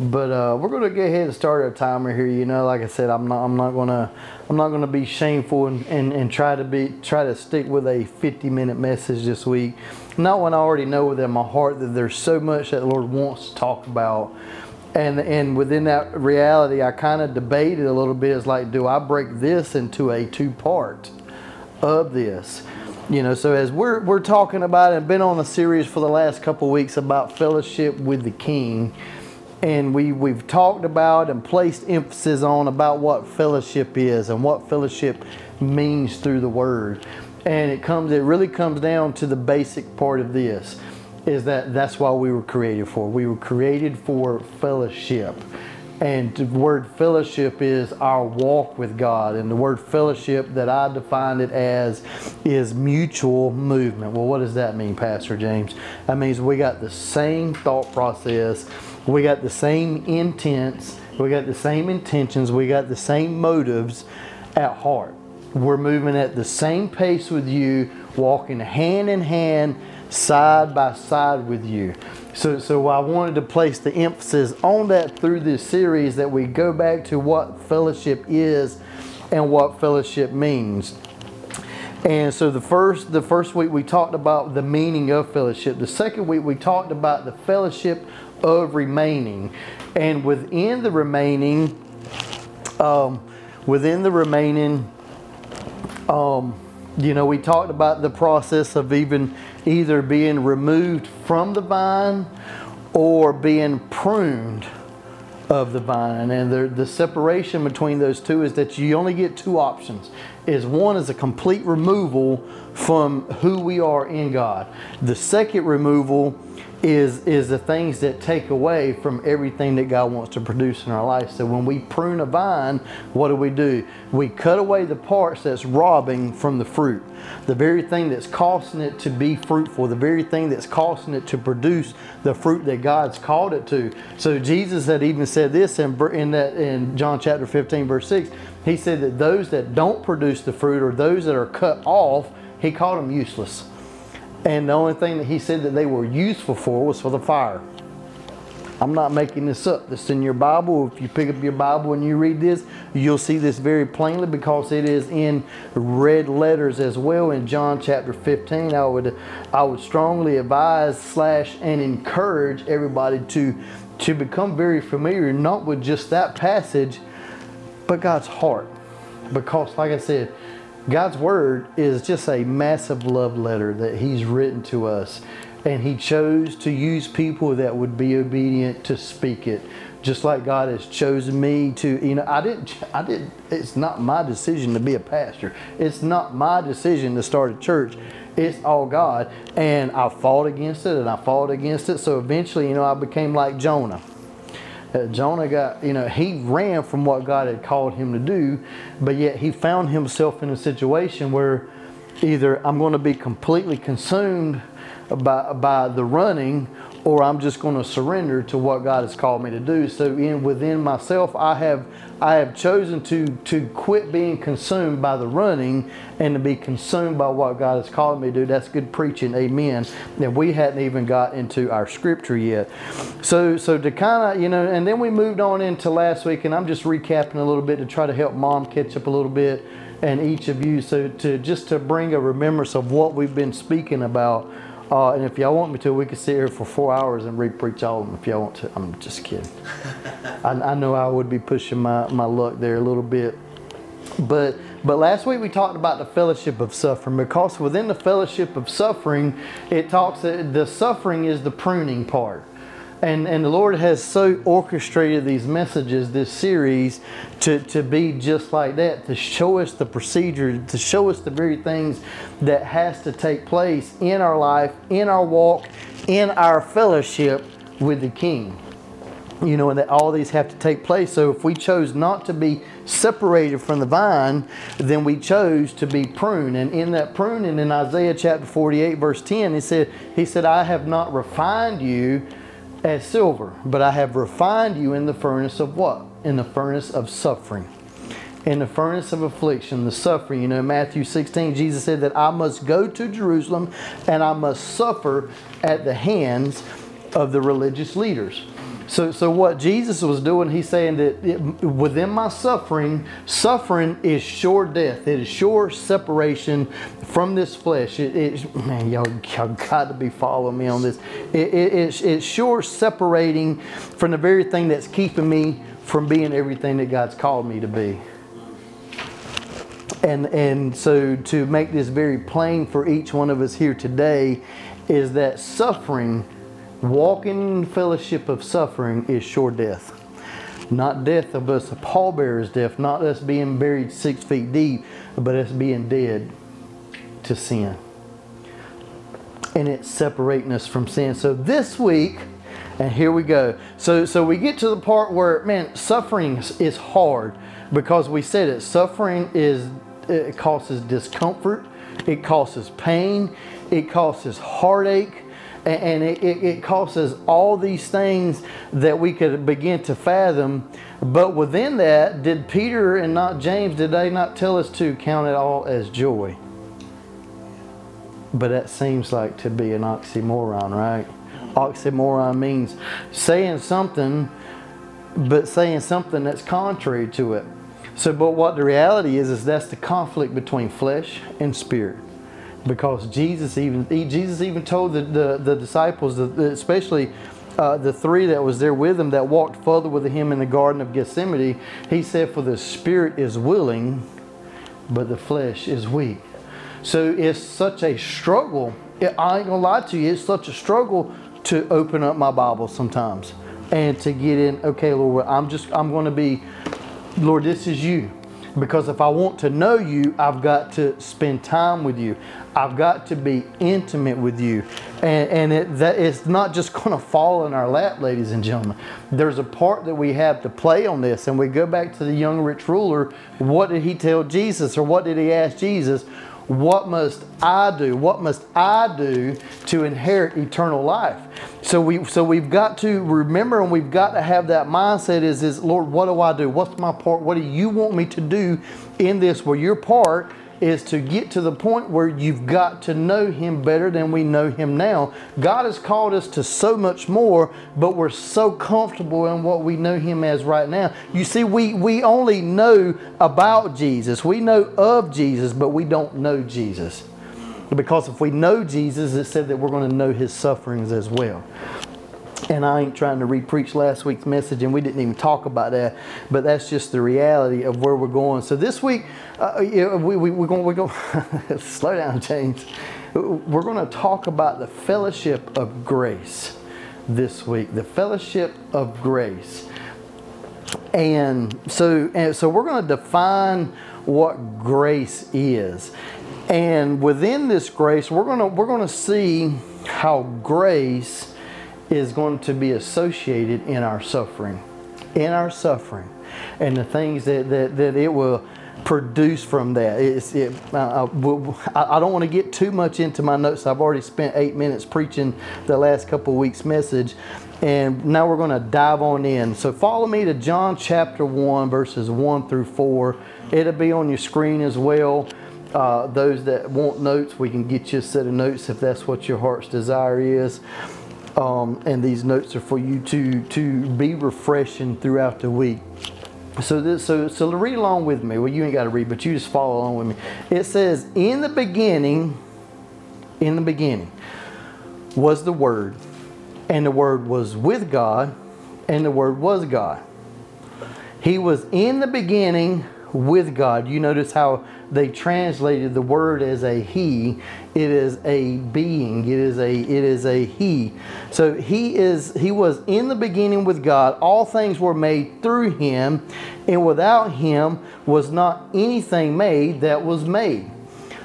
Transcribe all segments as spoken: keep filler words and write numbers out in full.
But uh, we're gonna go ahead and start our timer here. You know, like I said, I'm not, I'm not gonna, I'm not gonna be shameful and, and, and try to be, try to stick with a fifty minute message this week. Not when I already know within my heart that there's so much that the Lord wants to talk about, and and within that reality, I kind of debated a little bit. It's like, do I break this into a two part of this? You know, so as we're we're talking about and been on a series for the last couple of weeks about fellowship with the King. And we, we've talked about and placed emphasis on about what fellowship is and what fellowship means through the Word. And it comes, it really comes down to the basic part of this, is that that's what we were created for. We were created for fellowship. And the word fellowship is our walk with God. And the word fellowship that I defined it as is mutual movement. Well, what does that mean, Pastor James? That means we got the same thought process. We got the same intents. We got the same intentions. We got the same motives at heart. We're moving at the same pace with you, walking hand in hand, side by side with you. So, so I wanted to place the emphasis on that through this series, that we go back to what fellowship is and what fellowship means. And so the first, the first week we talked about the meaning of fellowship. The second week we talked about the fellowship of remaining, and within the remaining, um, within the remaining, um, you know, we talked about the process of even either being removed from the vine or being pruned of the vine. And the, the separation between those two is that you only get two options. Is one is a complete removal from who we are in God. The second removal is is the things that take away from everything that God wants to produce in our life. So when we prune a vine, what do we do? We cut away the parts that's robbing from the fruit. The very thing that's causing it to be fruitful, the very thing that's causing it to produce the fruit that God's called it to. So Jesus had even said this in in, that, in John chapter fifteen, verse six. He said that those that don't produce the fruit, or those that are cut off, he called them useless. And the only thing that he said that they were useful for was for the fire. I'm not making this up. This is in your Bible. If you pick up your Bible and you read this, you'll see this very plainly, because it is in red letters as well in John chapter fifteen. I would I would strongly advise slash and encourage everybody to, to become very familiar, not with just that passage, but God's heart. Because like I said, God's Word is just a massive love letter that He's written to us. And He chose to use people that would be obedient to speak it. Just like God has chosen me to, you know, I didn't, I didn't, it's not my decision to be a pastor. It's not my decision to start a church. It's all God. And I fought against it and I fought against it. So eventually, you know, I became like Jonah. Uh, Jonah got, you know, he ran from what God had called him to do, but yet he found himself in a situation where either I'm going to be completely consumed by, by the running, or I'm just going to surrender to what God has called me to do. So in, within myself, I have I have chosen to, to quit being consumed by the running and to be consumed by what God has called me to do. That's good preaching. Amen. And we hadn't even got into our scripture yet. So so to kind of, you know, and then we moved on into last week, and I'm just recapping a little bit to try to help Mom catch up a little bit, and each of you. So to just to bring a remembrance of what we've been speaking about. Uh, and if y'all want me to, we could sit here for four hours and re-preach all of them if y'all want to. I'm just kidding. I, I know I would be pushing my, my luck there a little bit. But but last week we talked about the fellowship of suffering, because within the fellowship of suffering, it talks that the suffering is the pruning part. And and the Lord has so orchestrated these messages, this series, to, to be just like that, to show us the procedure, to show us the very things that has to take place in our life, in our walk, in our fellowship with the King. You know, and that all these have to take place. So if we chose not to be separated from the vine, then we chose to be pruned. And in that pruning, in Isaiah chapter forty-eight, verse ten, he said, he said, I have not refined you as silver, but I have refined you in the furnace of what? In the furnace of suffering. In the furnace of affliction, the suffering. You know, Matthew sixteen, Jesus said that I must go to Jerusalem and I must suffer at the hands of the religious leaders. So, so what Jesus was doing, he's saying that it, within my suffering, suffering is sure death. It is sure separation from this flesh. It, it, man, y'all, y'all got to be following me on this. It, it, it's, it's sure separating from the very thing that's keeping me from being everything that God's called me to be. And, and so to make this very plain for each one of us here today is that suffering, walking in fellowship of suffering, is sure death. Not death of us, a pallbearer's death, not us being buried six feet deep, but us being dead to sin. And it's separating us from sin. So this week, and here we go. So, so we get to the part where, man, suffering is hard because we said it. Suffering is, it causes discomfort. It causes pain. It causes heartache. And it, it, it causes all these things that we could begin to fathom. But within that, did Peter and not James, did they not tell us to count it all as joy? But that seems like to be an oxymoron, right? Oxymoron means saying something, but saying something that's contrary to it. So, but what the reality is, is that's the conflict between flesh and spirit. Because Jesus even Jesus even told the, the, the disciples, especially uh, the three that was there with him, that walked further with him in the Garden of Gethsemane, he said, for the spirit is willing, but the flesh is weak. So it's such a struggle. It, I ain't gonna lie to you, it's such a struggle to open up my Bible sometimes and to get in, okay, Lord, I'm just, I'm gonna be, Lord, this is you. Because if I want to know you, I've got to spend time with you. I've got to be intimate with you. And, and it, that, it's not just going to fall in our lap, ladies and gentlemen. There's a part that we have to play on this. And we go back to the young rich ruler. What did he tell Jesus, or what did he ask Jesus? What must I do? What must I do to inherit eternal life? So we, so we've got to remember, and we've got to have that mindset: is is Lord, what do I do? What's my part? What do you want me to do in this? Well, your part is to get to the point where you've got to know Him better than we know Him now. God has called us to so much more, but we're so comfortable in what we know Him as right now. You see, we, we only know about Jesus. We know of Jesus, but we don't know Jesus. Because if we know Jesus, it said that we're going to know His sufferings as well. And I ain't trying to re-preach last week's message, and we didn't even talk about that. But that's just the reality of where we're going. So this week, uh, we, we, we're going we're going slow down, James. We're going to talk about the fellowship of grace this week. The fellowship of grace. And so, and so we're going to define what grace is. And within this grace, we're going to we're going to see how grace is going to be associated in our suffering, in our suffering, and the things that, that, that it will produce from that. It's, it, I, I, I don't want to get too much into my notes. I've already spent eight minutes preaching the last couple of weeks' message, and now we're going to dive on in. So follow me to John chapter one, verses one through four. It'll be on your screen as well. Uh, those that want notes, we can get you a set of notes if that's what your heart's desire is. Um, and these notes are for you to to be refreshing throughout the week. So this, so so read along with me. Well, you ain't got to read, but you just follow along with me. It says, "In the beginning, in the beginning was the Word, and the Word was with God, and the Word was God. He was in the beginning with God." You notice how they translated the word as a he. It is a being. It is a it is a he. So he is he was in the beginning with God. All things were made through him, and without him was not anything made that was made.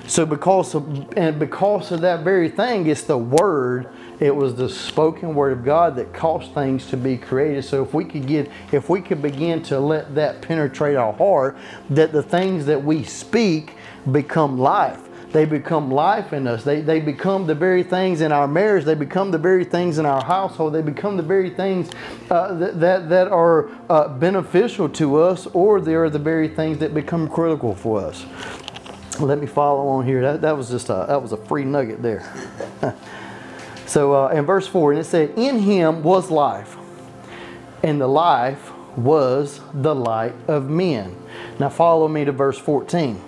So because of, and because of that very thing, it's the word. It was the spoken word of God that caused things to be created. So if we could get, if we could begin to let that penetrate our heart, that the things that we speak become life. They become life in us. They, they become the very things in our marriage. They become the very things in our household. They become the very things uh, that, that, that are uh, beneficial to us, or they are the very things that become critical for us. Let me follow on here. That, that was just a, that was a free nugget there. So uh, in verse four, and it said, in him was life, and the life was the light of men. Now follow me to verse fourteen.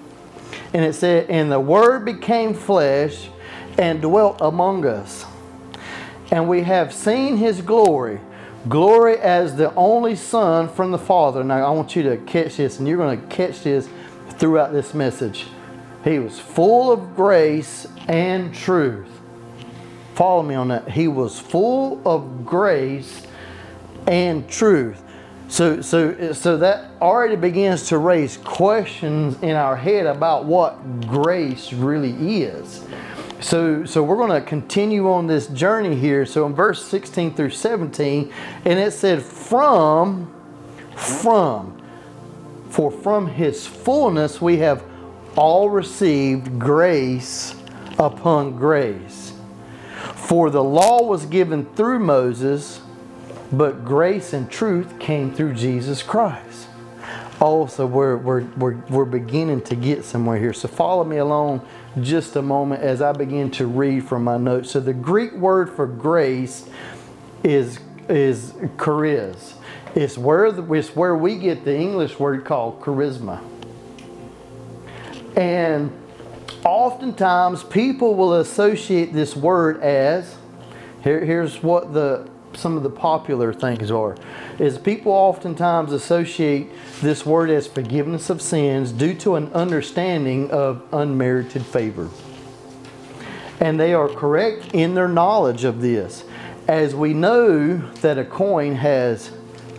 And it said, and the word became flesh and dwelt among us. And we have seen his glory, glory as the only Son from the Father. Now I want you to catch this, and you're going to catch this throughout this message. He was full of grace and truth. Follow me on that. He was full of grace and truth. So, so, so that already begins to raise questions in our head about what grace really is. So, so we're going to continue on this journey here. So in verse sixteen through seventeen, and it said, from, from, for from his fullness we have all received grace upon grace. For the law was given through Moses, but grace and truth came through Jesus Christ. Oh, so we're, we're, we're, we're beginning to get somewhere here. So follow me along just a moment as I begin to read from my notes. So the Greek word for grace is, is chariz. It's where, the, it's where we get the English word called charisma. And oftentimes people will associate this word as, here, here's what the some of the popular things are, is people oftentimes associate this word as forgiveness of sins due to an understanding of unmerited favor. And they are correct in their knowledge of this, as we know that a coin has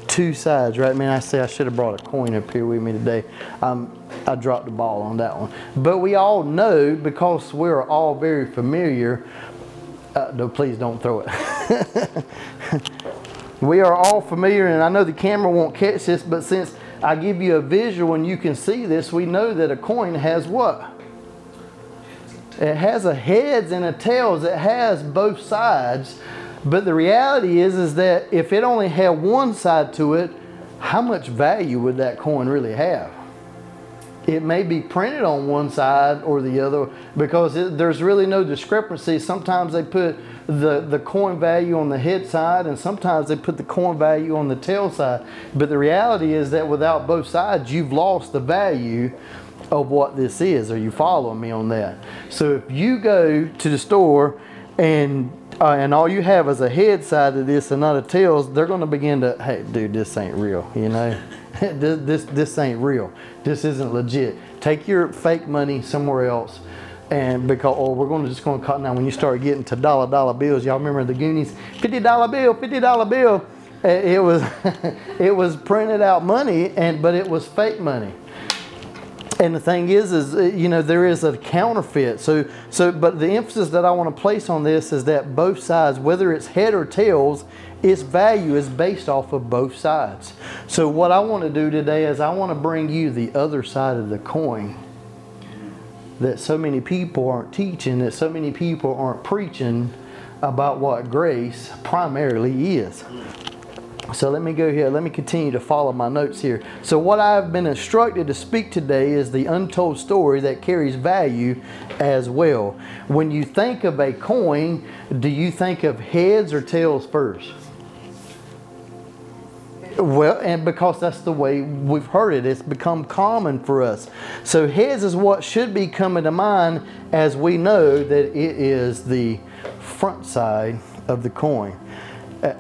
two sides, right? Man, I say I should have brought a coin up here with me today. Um, I dropped the ball on that one. But we all know, because we're all very familiar, Uh, no, please don't throw it. We are all familiar, and I know the camera won't catch this, but since I give you a visual and you can see this, we know that a coin has what? It has a heads and a tails. It has both sides. But the reality is, is that if it only had one side to it, how much value would that coin really have? It may be printed on one side or the other, because it, there's really no discrepancy. Sometimes they put the, the coin value on the head side, and sometimes they put the coin value on the tail side. But the reality is that without both sides, you've lost the value of what this is. Are you following me on that? So if you go to the store and uh, and all you have is a head side of this and not a tails, they're going to begin to, hey, dude, this ain't real, you know? This, this this ain't real. This isn't legit. Take your fake money somewhere else, and because oh, we're going to just going to cut now. When you start getting to dollar dollar bills, y'all remember the Goonies? Fifty dollar bill, fifty dollar bill. It was it was printed out money, and but it was fake money. And the thing is, is you know there is a counterfeit. So so, but the emphasis that I want to place on this is that both sides, whether it's head or tails, its value is based off of both sides. So what I want to do today is I want to bring you the other side of the coin that so many people aren't teaching, that so many people aren't preaching about what grace primarily is. So let me go here. Let me continue to follow my notes here. So what I've been instructed to speak today is the untold story that carries value as well. When you think of a coin, do you think of heads or tails first? Well, and because that's the way we've heard it, it's become common for us. So heads is what should be coming to mind, as we know that it is the front side of the coin.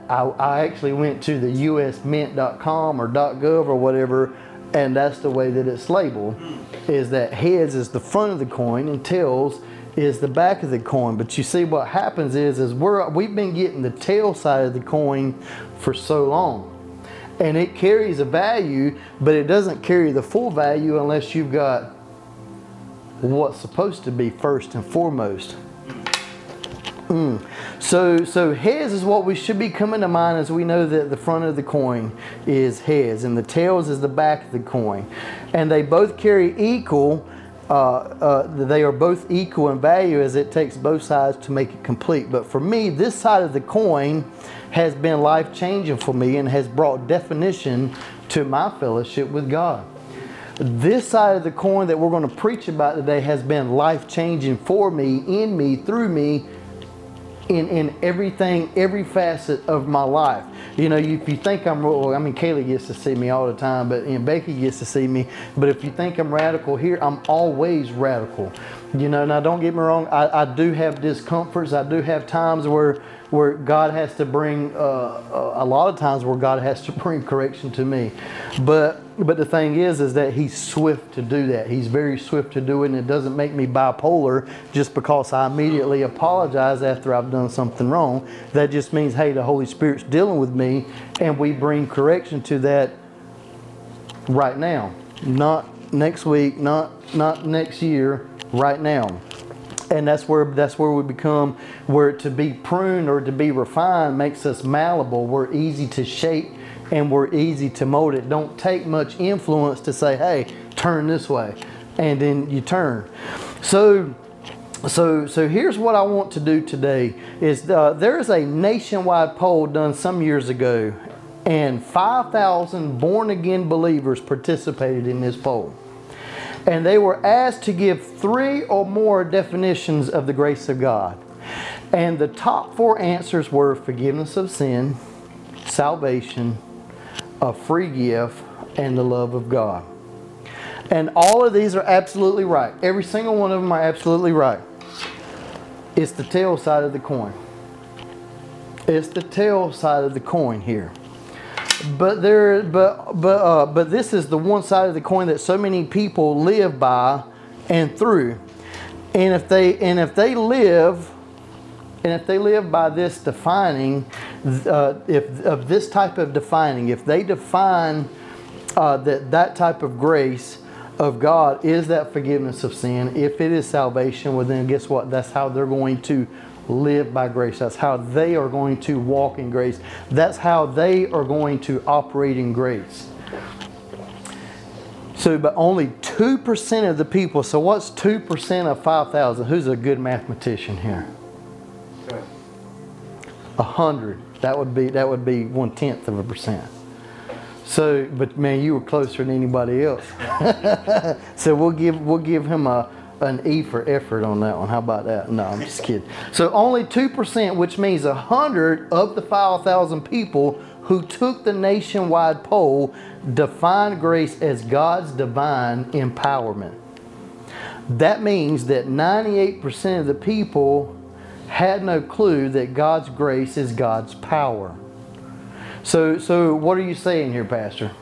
I, I actually went to the U S mint dot com or .gov or whatever, and that's the way that it's labeled, is that heads is the front of the coin and tails is the back of the coin. But you see what happens is, is we're, we've been getting the tail side of the coin for so long. And it carries a value, but it doesn't carry the full value unless you've got what's supposed to be first and foremost. Mm. So, so heads is what we should be coming to mind, as we know that the front of the coin is heads and the tails is the back of the coin. And they both carry equal, uh, uh, they are both equal in value, as it takes both sides to make it complete. But for me, this side of the coin has been life-changing for me and has brought definition to my fellowship with God. This side of the coin that we're going to preach about today has been life-changing for me, in me, through me, in in everything, every facet of my life. You know, if you think I'm, well, I mean, Kaylee gets to see me all the time, but and Becky gets to see me. But if you think I'm radical here, I'm always radical. You know, now don't get me wrong, I, I do have discomforts. I do have times where where God has to bring, uh, a lot of times where God has to bring correction to me. But but the thing is, is that he's swift to do that. He's very swift to do it, and it doesn't make me bipolar just because I immediately apologize after I've done something wrong. That just means, hey, the Holy Spirit's dealing with me, and we bring correction to that right now. Not next week, not not next year, right now. And that's where that's where we become, where to be pruned or to be refined makes us malleable. We're easy to shape and we're easy to mold. It don't take much influence to say, hey, turn this way, and then you turn. So so so here's what I want to do today is, uh, there is a nationwide poll done some years ago, and five thousand born-again believers participated in this poll. And they were asked to give three or more definitions of the grace of God. And the top four answers were forgiveness of sin, salvation, a free gift, and the love of God. And all of these are absolutely right. Every single one of them are absolutely right. It's the tail side of the coin. It's the tail side of the coin here. But there, but but uh, but this is the one side of the coin that so many people live by and through. And if they and if they live, and if they live by this defining, uh, if of this type of defining, if they define uh, that that type of grace of God is that forgiveness of sin, if it is salvation, well then guess what? That's how they're going to live by grace. That's how they are going to walk in grace. That's how they are going to operate in grace. So, but only two percent of the people, so what's two percent of five thousand? Who's a good mathematician here? A hundred. That would be, that would be one tenth of a percent. So, but man, you were closer than anybody else. So we'll give, we'll give him a an E for effort on that one. How about that? No, I'm just kidding. So only two percent, which means one hundred of the five thousand people who took the nationwide poll defined grace as God's divine empowerment. That means that ninety-eight percent of the people had no clue that God's grace is God's power. So, so what are you saying here, Pastor?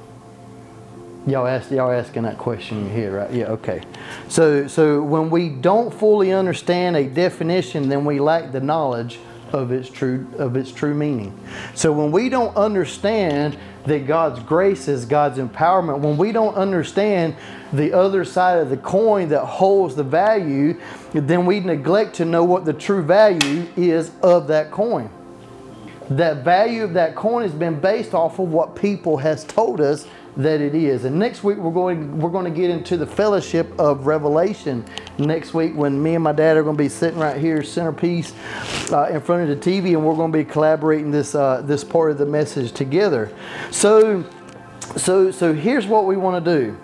Y'all ask, y'all asking that question here, right? Yeah, okay. So, so when we don't fully understand a definition, then we lack the knowledge of its true of its true meaning. So when we don't understand that God's grace is God's empowerment, when we don't understand the other side of the coin that holds the value, then we neglect to know what the true value is of that coin. That value of that coin has been based off of what people has told us that it is. And next week we're going we're going to get into the fellowship of Revelation. Next week, when me and my dad are going to be sitting right here, centerpiece, uh, in front of the T V, and we're going to be collaborating this uh, this part of the message together. So, so so here's what we want to do: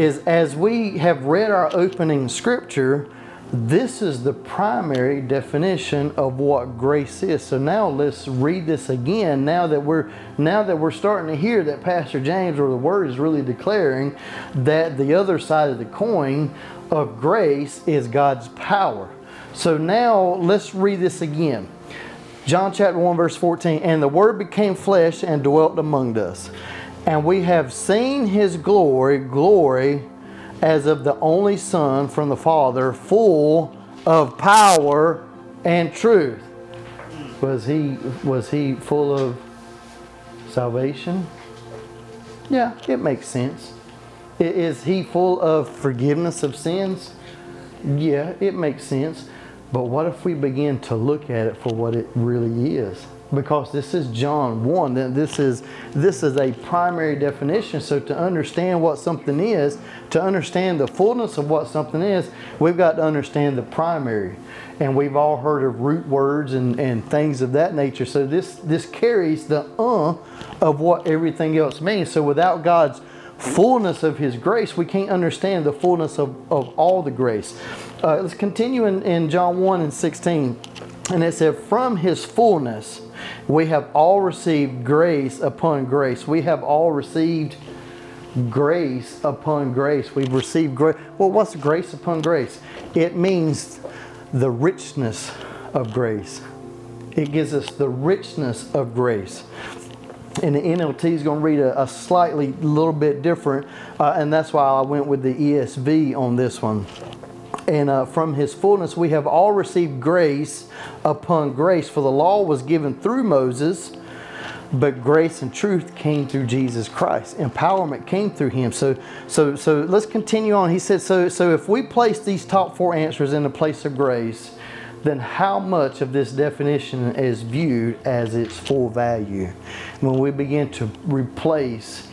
is as we have read our opening scripture, this is the primary definition of what grace is. So now let's read this again. Now that we're now that we're starting to hear that Pastor James, or the Word, is really declaring that the other side of the coin of grace is God's power. So now let's read this again. John chapter one verse fourteen. And the Word became flesh and dwelt among us, and we have seen His glory, glory. as of the only Son from the Father, full of power and truth. Was he was he full of salvation? Yeah, it makes sense. Is he full of forgiveness of sins? Yeah, it makes sense. But what if we begin to look at it for what it really is? Because this is John one, then this is this is a primary definition. So to understand what something is, to understand the fullness of what something is, we've got to understand the primary. And we've all heard of root words and, and things of that nature. So this this carries the uh of what everything else means. So without God's fullness of His grace, we can't understand the fullness of, of all the grace. Uh, let's continue in, in John one and sixteen. And it said, from his fullness, we have all received grace upon grace. We have all received grace upon grace. We've received grace. Well, what's grace upon grace? It means the richness of grace. It gives us the richness of grace. And the N L T is going to read a, a slightly little bit different. Uh, and that's why I went with the E S V on this one. And uh, from his fullness, we have all received grace upon grace. For the law was given through Moses, but grace and truth came through Jesus Christ. Empowerment came through him. So, so, so let's continue on. He said, so, so if we place these top four answers in the place of grace, then how much of this definition is viewed as its full value? When we begin to replace,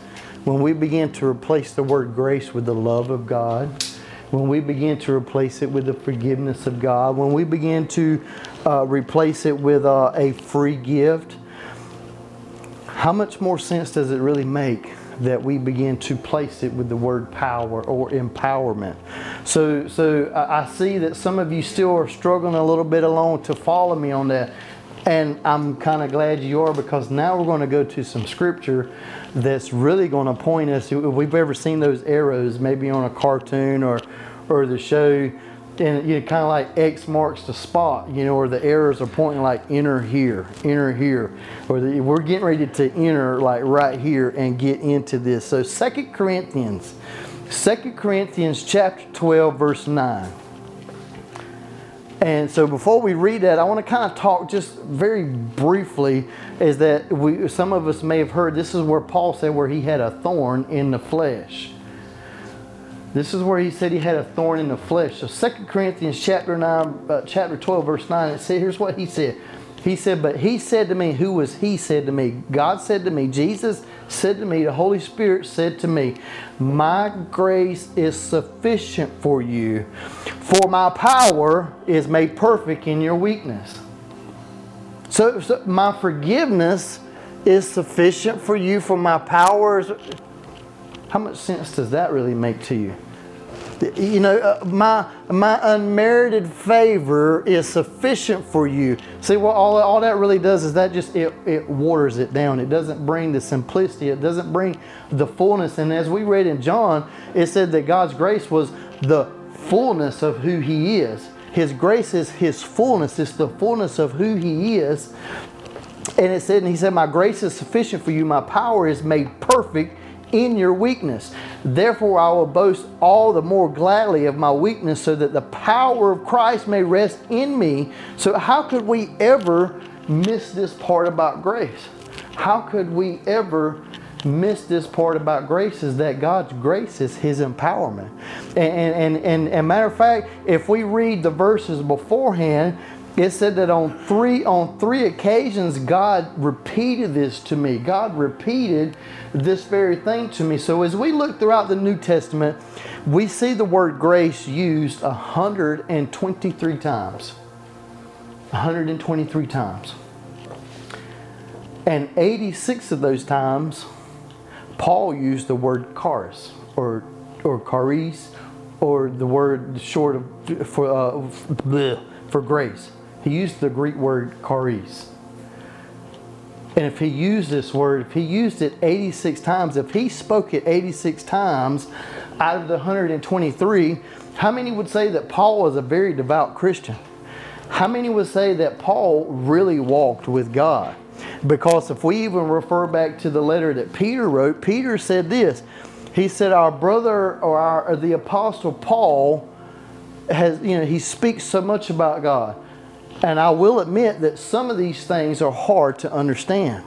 when we begin to replace the word grace with the love of God, when we begin to replace it with the forgiveness of God, when we begin to uh, replace it with uh, a free gift, how much more sense does it really make that we begin to place it with the word power or empowerment? So, so I see that some of you still are struggling a little bit along to follow me on that. And I'm kind of glad you are, because now we're going to go to some scripture that's really going to point us. If we've ever seen those arrows, maybe on a cartoon or, or the show, and you know, kind of like X marks the spot, you know, or the arrows are pointing like enter here, enter here, or the, we're getting ready to enter like right here and get into this. So Second Corinthians, Second Corinthians chapter twelve, verse nine. And so before we read that, I want to kind of talk just very briefly, is that we, some of us may have heard, this is where Paul said where he had a thorn in the flesh. This is where he said he had a thorn in the flesh. So Second Corinthians chapter nine, uh, chapter twelve, verse nine, it said, here's what he said. He said, but he said to me, who was he said to me? God said to me, Jesus said to me, the Holy Spirit said to me, my grace is sufficient for you, for my power is made perfect in your weakness. So, so my forgiveness is sufficient for you, for my power is... How much sense does that really make to you? You know, uh, my my unmerited favor is sufficient for you. See, well, all, all that really does is that just, it, it waters it down. It doesn't bring the simplicity. It doesn't bring the fullness. And as we read in John, it said that God's grace was the fullness of who he is. His grace is his fullness. It's the fullness of who he is. And it said, and he said, my grace is sufficient for you. My power is made perfect in your weakness. Therefore, I will boast all the more gladly of my weakness, so that the power of Christ may rest in me. So how could we ever miss this part about grace? How could we ever miss this part about grace, is that God's grace is his empowerment. And, and, and, and, and matter of fact, if we read the verses beforehand, it said that on three on three occasions, God repeated this to me. God repeated this very thing to me. So as we look throughout the New Testament, we see the word grace used one hundred twenty-three times. one hundred twenty-three times. And eighty-six of those times, Paul used the word charis, or or charis, or the word short of for uh, bleh, for grace. He used the Greek word charis. And if he used this word, if he used it eighty-six times, if he spoke it eighty-six times out of the one hundred twenty-three, how many would say that Paul was a very devout Christian? How many would say that Paul really walked with God? Because if we even refer back to the letter that Peter wrote, Peter said this. He said, our brother or, our, or the apostle Paul has, you know, he speaks so much about God. And I will admit that some of these things are hard to understand,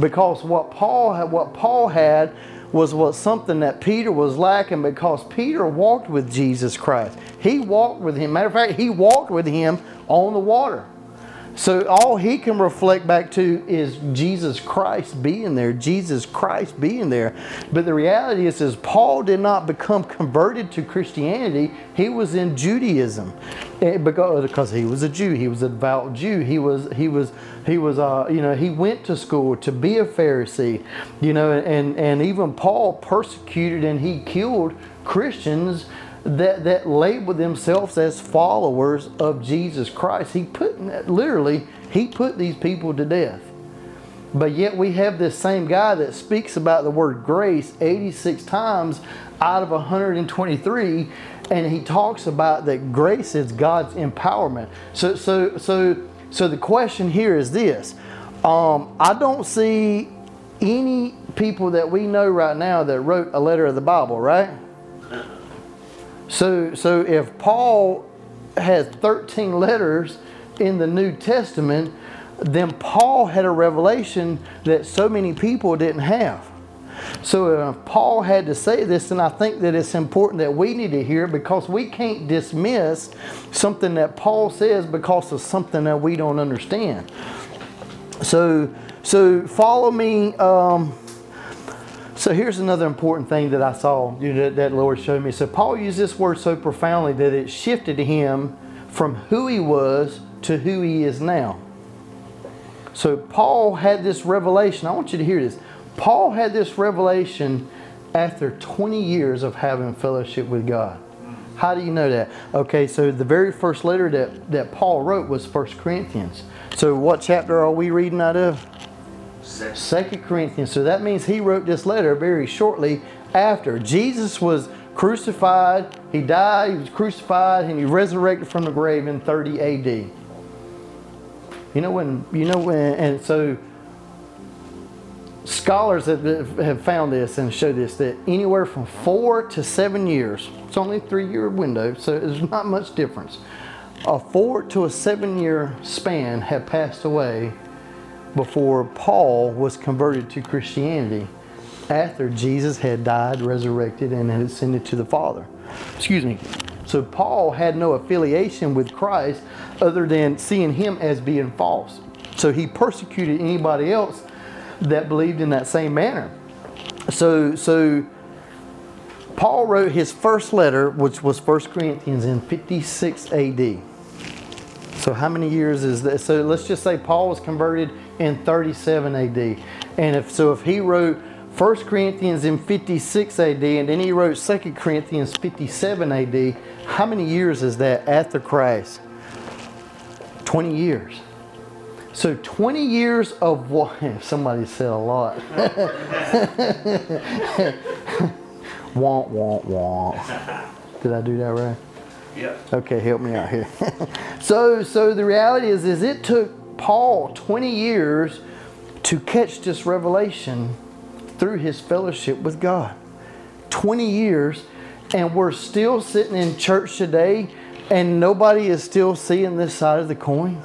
because what Paul had, what Paul had was what something that Peter was lacking, because Peter walked with Jesus Christ. He walked with him. Matter of fact, he walked with him on the water. So all he can reflect back to is Jesus Christ being there, Jesus Christ being there. But the reality is, is Paul did not become converted to Christianity. He was in Judaism, because he was a Jew. He was a devout Jew. He was he was he was uh, you know, he went to school to be a Pharisee, you know, and and even Paul persecuted and he killed Christians that, that labeled themselves as followers of Jesus Christ. He put, literally, he put these people to death. But yet we have this same guy that speaks about the word grace eighty-six times out of one hundred twenty-three, and he talks about that grace is God's empowerment. So, so, so, so the question here is this: um, I don't see any people that we know right now that wrote a letter of the Bible, right? So, so if Paul has thirteen letters in the New Testament, then Paul had a revelation that so many people didn't have. So if Paul had to say this, then I think that it's important that we need to hear it, because we can't dismiss something that Paul says because of something that we don't understand. So, so follow me. Um, so here's another important thing that I saw, you know, that Lord showed me. So Paul used this word so profoundly that it shifted him from who he was to who he is now. So Paul had this revelation. I want you to hear this. Paul had this revelation after twenty years of having fellowship with God. How do you know that? Okay, so the very first letter that, that Paul wrote was First Corinthians. So what chapter are we reading out of? Second Corinthians. So that means he wrote this letter very shortly after. Jesus was crucified. He died, he was crucified, and he resurrected from the grave in thirty A D You know when, you know when, and so scholars have, have found this and showed this, that anywhere from four to seven years, it's only a three-year window, so there's not much difference. A four to a seven-year span had passed away before Paul was converted to Christianity, after Jesus had died, resurrected, and had ascended to the Father. Excuse me. So Paul had no affiliation with Christ other than seeing him as being false. So he persecuted anybody else that believed in that same manner. So, so Paul wrote his first letter, which was First Corinthians, in fifty-six A D So how many years is that? So let's just say Paul was converted in thirty-seven A D And if so, if he wrote First Corinthians in fifty-six A D and then he wrote Second Corinthians fifty-seven A D How many years is that after Christ? twenty years. So twenty years of what? Somebody said a lot. Womp, womp, womp. Did I do that right? Yeah. Okay, help me out here. so, so the reality is, is it took Paul twenty years to catch this revelation through his fellowship with God. twenty years, and we're still sitting in church today, and nobody is still seeing this side of the coin.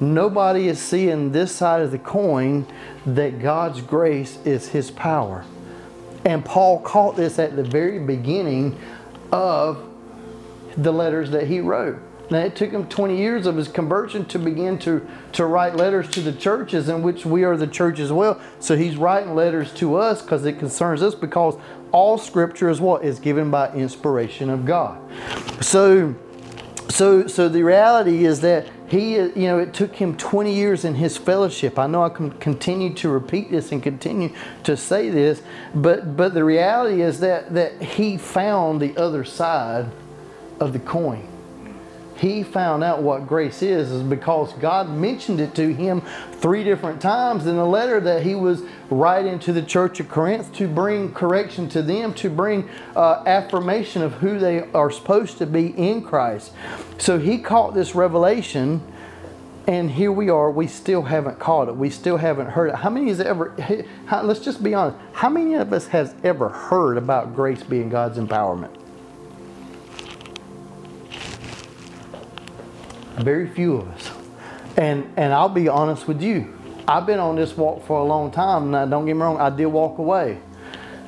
Nobody is seeing this side of the coin, that God's grace is his power. And Paul caught this at the very beginning of the letters that he wrote. Now, it took him twenty years of his conversion to begin to, to write letters to the churches, in which we are the church as well. So he's writing letters to us because it concerns us, because all scripture is what? Is given by inspiration of God. So, so, so the reality is that he, you know, it took him twenty years in his fellowship. I know I can continue to repeat this and continue to say this, but, but the reality is that, that he found the other side of the coin. He found out what grace is, is because God mentioned it to him three different times in the letter that he was writing to the church of Corinth, to bring correction to them, to bring uh, affirmation of who they are supposed to be in Christ. So he caught this revelation, and here we are. We still haven't caught it. We still haven't heard it. How many has ever, how, let's just be honest, how many of us has ever heard about grace being God's empowerment? Very few of us. And and I'll be honest with you. I've been on this walk for a long time. Now, don't get me wrong, I did walk away.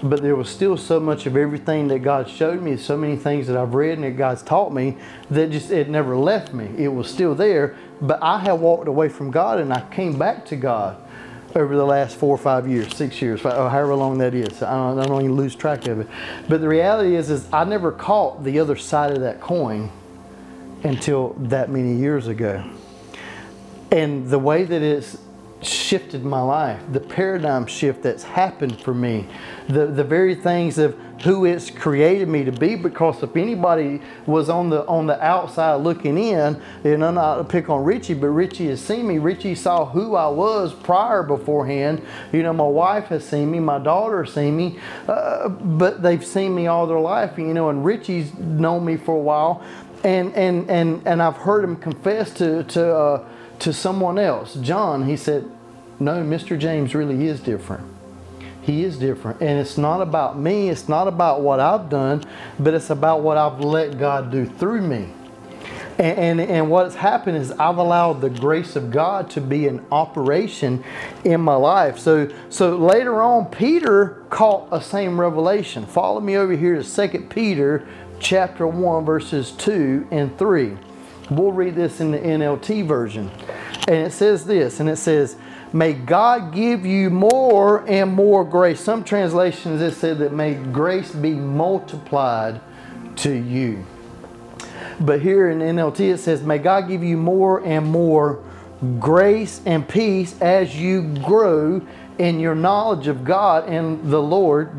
But there was still so much of everything that God showed me, so many things that I've read and that God's taught me, that just, it never left me. It was still there. But I have walked away from God, and I came back to God over the last four or five years, six years, or however long that is. I don't, I don't even lose track of it. But the reality is, is I never caught the other side of that coin until that many years ago. And the way that it's shifted my life, the paradigm shift that's happened for me, the, the very things of who it's created me to be. Because if anybody was on the on the outside looking in, and I'm not to pick on Richie, but Richie has seen me. Richie saw who I was prior beforehand. You know, my wife has seen me, my daughter has seen me, uh, but they've seen me all their life, you know, and Richie's known me for a while. And and and, and I've heard him confess to, to uh, to someone else. John, he said, no, Mister James really is different. He is different. And it's not about me. It's not about what I've done, but it's about what I've let God do through me. And, and, and what's happened is I've allowed the grace of God to be in operation in my life. So, so later on, Peter caught a same revelation. Follow me over here to Second Peter chapter one, verses two and three. We'll read this in the N L T version. And it says this, and it says, may God give you more and more grace. Some translations it said that may grace be multiplied to you. But here in N L T it says, may God give you more and more grace and peace as you grow in your knowledge of God and the Lord,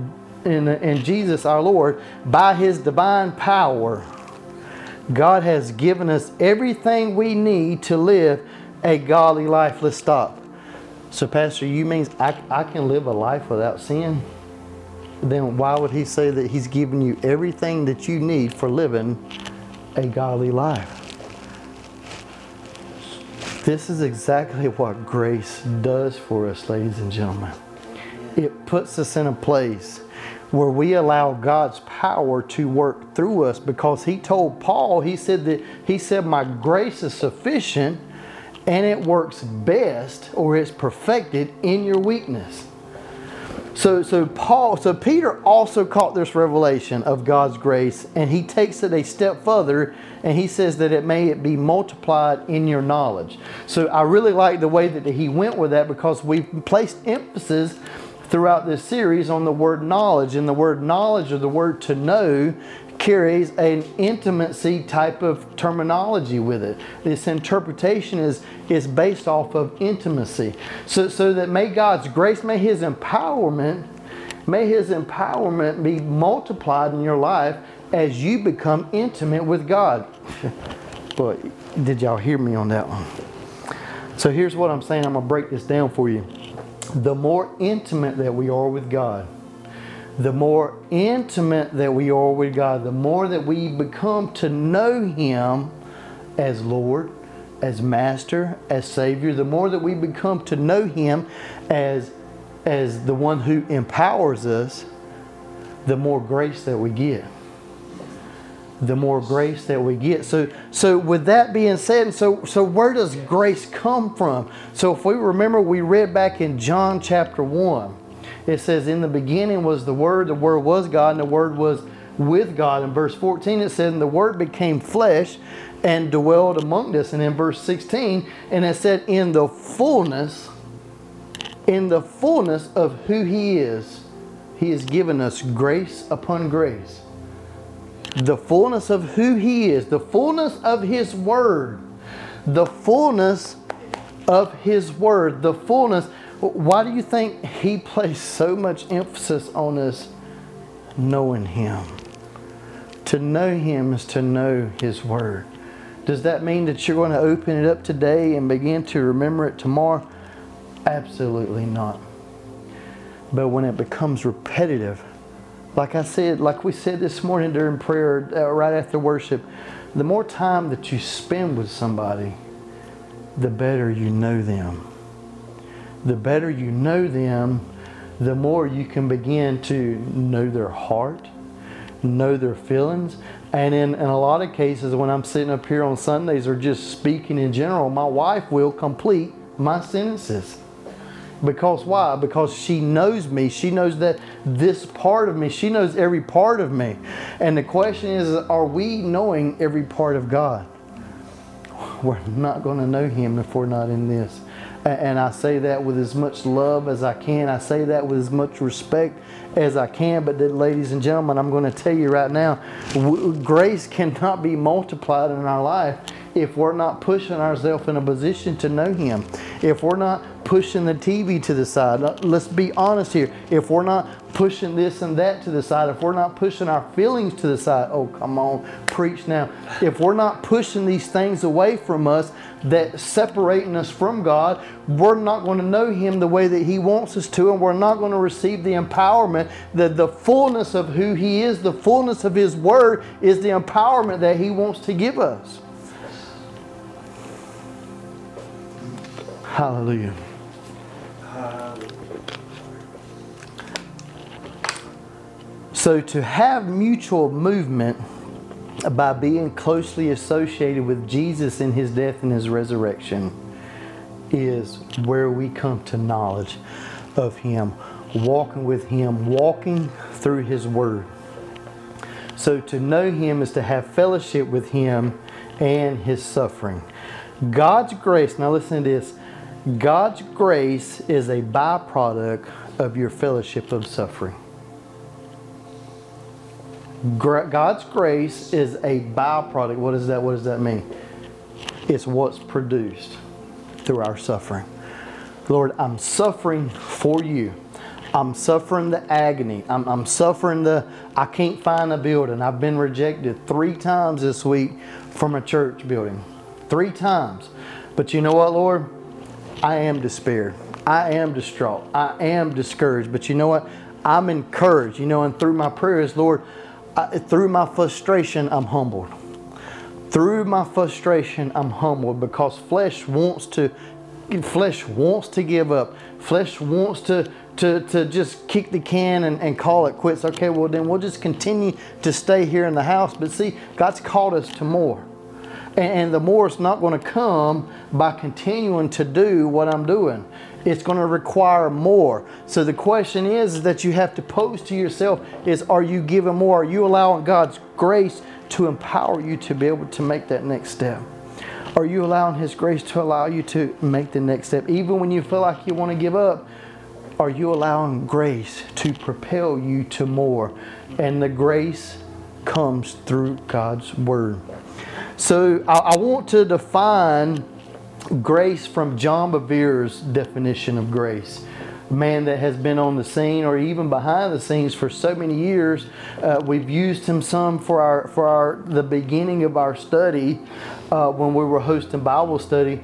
and, and Jesus our Lord, by His divine power. God has given us everything we need to live a godly life. Let's stop. So, Pastor, you mean I, I can live a life without sin? Then why would He say that He's given you everything that you need for living a godly life? This is exactly what grace does for us, ladies and gentlemen. It puts us in a place where we allow God's power to work through us, because He told Paul, he said that, he said, my grace is sufficient and it works best, or it's perfected in your weakness. So, so Paul, so Peter also caught this revelation of God's grace, and he takes it a step further, and he says that it may it be multiplied in your knowledge. So I really like the way that he went with that, because we've placed emphasis throughout this series on the word knowledge, and the word knowledge, or the word to know, carries an intimacy type of terminology with it. This interpretation is, is based off of intimacy. So, so that may God's grace, may His empowerment, may His empowerment be multiplied in your life as you become intimate with God. Boy, did y'all hear me on that one? So here's what I'm saying. I'm going to break this down for you. The more intimate that we are with God, the more intimate that we are with God, the more that we become to know Him as Lord, as Master, as Savior, the more that we become to know Him as, as the one who empowers us, the more grace that we get. The more grace that we get. So, so with that being said, so, so where does grace come from? So if we remember, we read back in John chapter one. It says, in the beginning was the Word, the Word was God, and the Word was with God. In verse fourteen it says, and the Word became flesh and dwelled among us. And in verse sixteen, and it said, in the fullness, in the fullness of who He is, He has given us grace upon grace. The fullness of who He is, the fullness of His Word, the fullness of His Word, the fullness. Why do you think He placed so much emphasis on us knowing Him? To know Him is to know His Word. Does that mean that you're going to open it up today and begin to remember it tomorrow? Absolutely not. But when it becomes repetitive, like I said, like we said this morning during prayer, uh, right after worship, the more time that you spend with somebody, the better you know them. The better you know them, the more you can begin to know their heart, know their feelings. And in, in a lot of cases, when I'm sitting up here on Sundays or just speaking in general, my wife will complete my sentences. Because why? Because she knows me. She knows that this part of me. She knows every part of me. And the question is, are we knowing every part of God? We're not going to know Him if we're not in this. And I say that with as much love as I can. I say that with as much respect as I can. But then, ladies and gentlemen, I'm going to tell you right now, grace cannot be multiplied in our life if we're not pushing ourselves in a position to know Him. If we're not pushing the T V to the side. Let's be honest here. If we're not pushing this and that to the side, if we're not pushing our feelings to the side, oh, come on, preach now. If we're not pushing these things away from us that separating us from God, we're not going to know Him the way that He wants us to, and we're not going to receive the empowerment, that the fullness of who He is, the fullness of His Word is the empowerment that He wants to give us. Hallelujah. So to have mutual movement by being closely associated with Jesus in His death and His resurrection is where we come to knowledge of Him, walking with Him, walking through His Word. So to know Him is to have fellowship with Him and His suffering. God's grace, now listen to this, God's grace is a byproduct of your fellowship of suffering. God's grace is a byproduct. What is that? What does that mean? It's what's produced through our suffering. Lord, I'm suffering for You. I'm suffering the agony. I'm, I'm suffering the, I can't find a building. I've been rejected three times this week from a church building. Three times. But you know what, Lord? I am despaired. I am distraught. I am discouraged. But you know what? I'm encouraged. You know, and through my prayers, Lord, I, through my frustration, I'm humbled. Through my frustration, I'm humbled because flesh wants to, flesh wants to give up. Flesh wants to to, to just kick the can and, and call it quits. Okay, well then we'll just continue to stay here in the house. But see, God's called us to more. And the more is not going to come by continuing to do what I'm doing. It's going to require more. So the question is that you have to pose to yourself is, are you giving more? Are you allowing God's grace to empower you to be able to make that next step? Are you allowing His grace to allow you to make the next step? Even when you feel like you want to give up, are you allowing grace to propel you to more? And the grace comes through God's Word. So I want to define grace from John Bevere's definition of grace. A man that has been on the scene or even behind the scenes for so many years. Uh, we've used him some for our for our the beginning of our study uh, when we were hosting Bible study.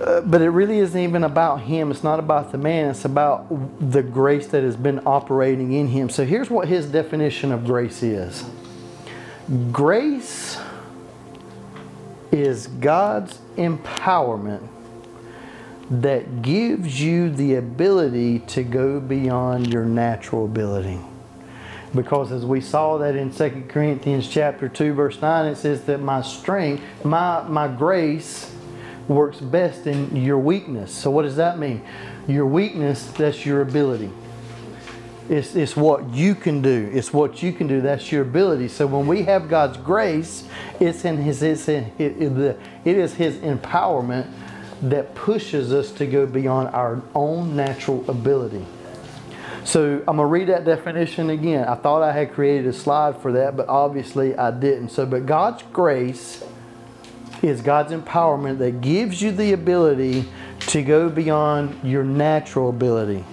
Uh, but it really isn't even about him. It's not about the man. It's about the grace that has been operating in him. So here's what his definition of grace is. Grace is God's empowerment that gives you the ability to go beyond your natural ability. Because as we saw that in Second Corinthians chapter two verse nine, it says that my strength, my, my grace works best in your weakness. So what does that mean? Your weakness, that's your ability. It's, it's what you can do. It's what you can do. That's your ability. So when we have God's grace, it's in His, it's in His, it is His empowerment that pushes us to go beyond our own natural ability. So I'm going to read that definition again. I thought I had created a slide for that, but obviously I didn't. So, but God's grace is God's empowerment that gives you the ability to go beyond your natural ability.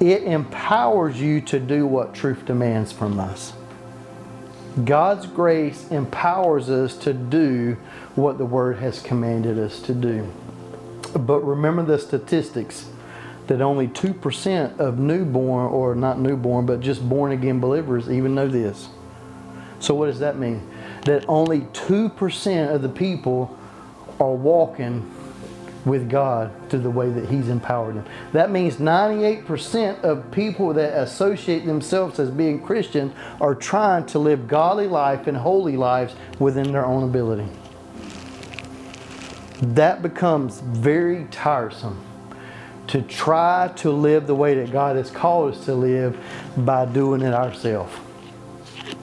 It empowers you to do what truth demands from us. God's grace empowers us to do what the Word has commanded us to do. But remember the statistics that only two percent of newborn, or not newborn, but just born-again believers even know this. So what does that mean? That only two percent of the people are walking with God through the way that He's empowered them. That means ninety-eight percent of people that associate themselves as being Christian are trying to live godly life and holy lives within their own ability. That becomes very tiresome, to try to live the way that God has called us to live by doing it ourselves.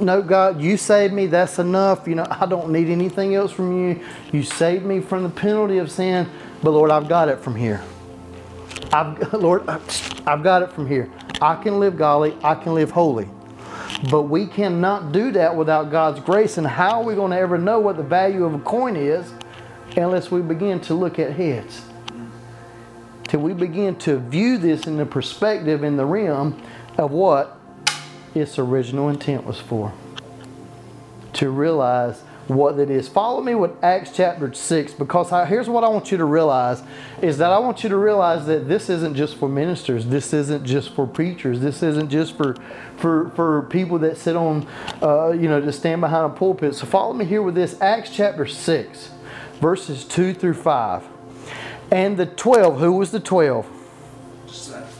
No, God, You saved me. That's enough. You know, I don't need anything else from You. You saved me from the penalty of sin. But Lord, I've got it from here. I've, Lord, I've got it from here. I can live godly. I can live holy. But we cannot do that without God's grace. And how are we going to ever know what the value of a coin is unless we begin to look at heads? till we begin to view this in the perspective, in the realm of what its original intent was for. To realize what that is. Follow me with Acts chapter six, because I, here's what I want you to realize, is that I want you to realize that this isn't just for ministers. This isn't just for preachers. This isn't just for for, for people that sit on, uh, you know, to stand behind a pulpit. So follow me here with this. Acts chapter six, verses two through five. And the twelve, who was the twelve?